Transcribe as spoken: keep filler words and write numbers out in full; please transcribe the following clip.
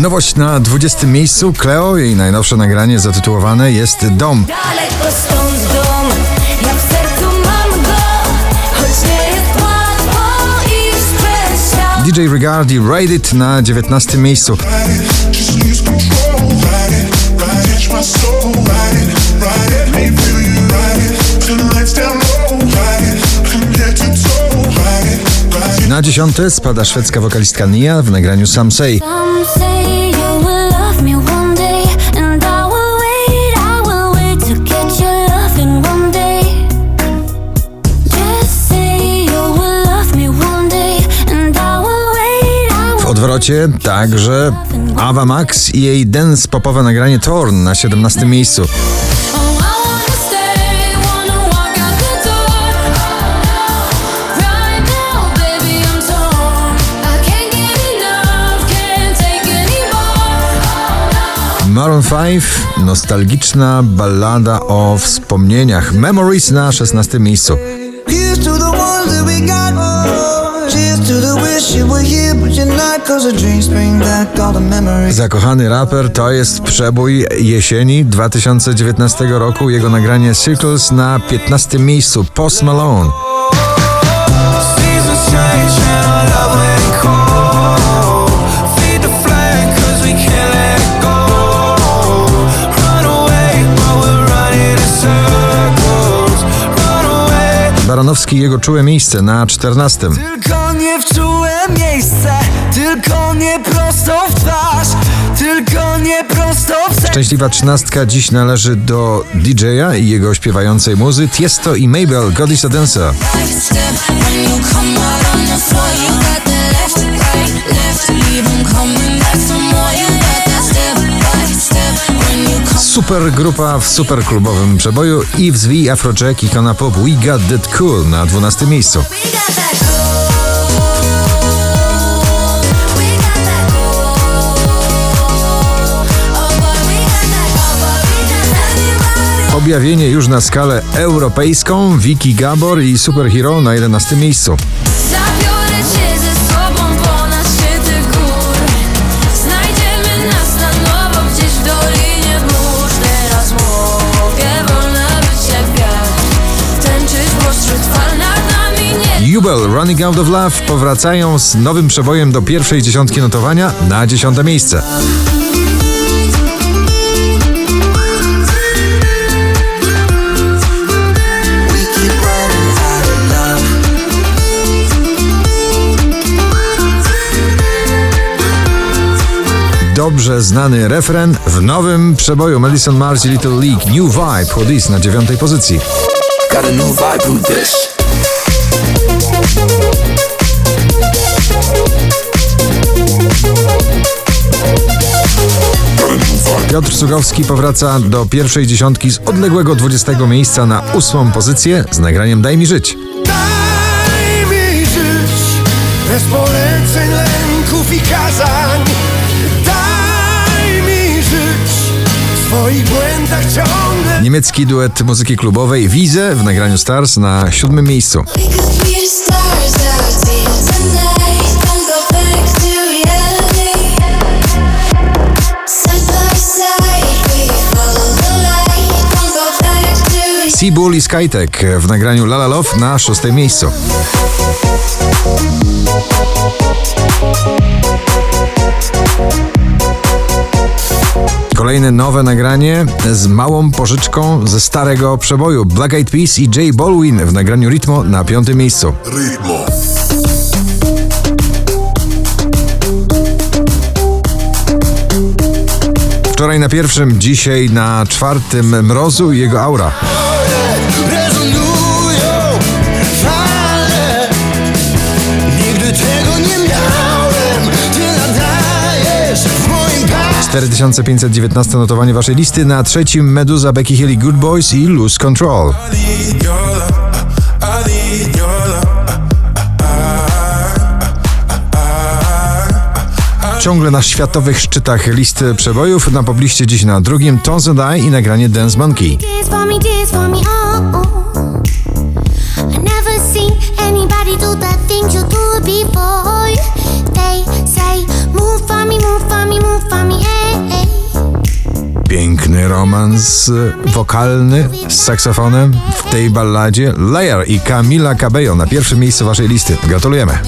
Nowość na dwudziestym miejscu Kleo, jej najnowsze nagranie zatytułowane jest Dom. Daleko stąd dom, ja w sercu mam go, choć nie jest łatwo i szczęścia. D J Regard i Ride It na dziewiętnastym miejscu. Na dziesiąte spada szwedzka wokalistka Nia w nagraniu Some Say. W odwrocie także Ava Max i jej dance popowe nagranie Torn na siedemnastym miejscu. Maroon pięć, nostalgiczna ballada o wspomnieniach. Memories na szesnastym miejscu. Zakochany raper to jest przebój jesieni dwa tysiące dziewiętnastego roku. Jego nagranie Circles na piętnastym miejscu. Post Malone. Baranowski i jego Czułe miejsce na czternastym. Tylko nie w czułe miejsce, tylko nie prosto w twarz, tylko nie prosto w serce. Szczęśliwa trzynastka dziś należy do D J a i jego śpiewającej muzy Tiesto i Mabel, God is a Dancer. Super grupa w superklubowym przeboju Yves V, Afrojack i Kona Pop, We Got That Cool na dwunastym miejscu. Objawienie już na skalę europejską, Vicky Gabor i Superhero na jedenastym miejscu. Mabel, Running Out of Love powracają z nowym przebojem do pierwszej dziesiątki notowania na dziesiąte miejsce. Dobrze znany refren w nowym przeboju Madison Mars i Little League New Vibe Who Dis na dziewiątej pozycji. Got a new vibe with this. Trzciugowski powraca do pierwszej dziesiątki z odległego dwudziestego miejsca na ósmą pozycję z nagraniem Daj mi żyć. Daj mi żyć, bez poleceń, lęków i kazań. Daj mi żyć, w swoich błędach ciągle. Niemiecki duet muzyki klubowej Vize w nagraniu Stars na siódmym miejscu. CeBeLe i Skytek w nagraniu La La Love na szóstym miejscu. Kolejne nowe nagranie z małą pożyczką ze starego przeboju Black Eyed Peas i Jay Bolwin w nagraniu Ritmo na piątym miejscu. Ritmo. Wczoraj na pierwszym, dzisiaj na czwartym Mrozu i jego Aura. cztery tysiące pięćset dziewiętnaste notowanie waszej listy. Na trzecim Meduza, Becky Hill i Good Boys i Lose Control. Ciągle na światowych szczytach list przebojów. Na pobliście dziś na drugim Tones and I i nagranie Dance Monkey. piękny romans wokalny z saksofonem w tej balladzie. Lair i Camila Cabello na pierwszym miejscu waszej listy. Gratulujemy.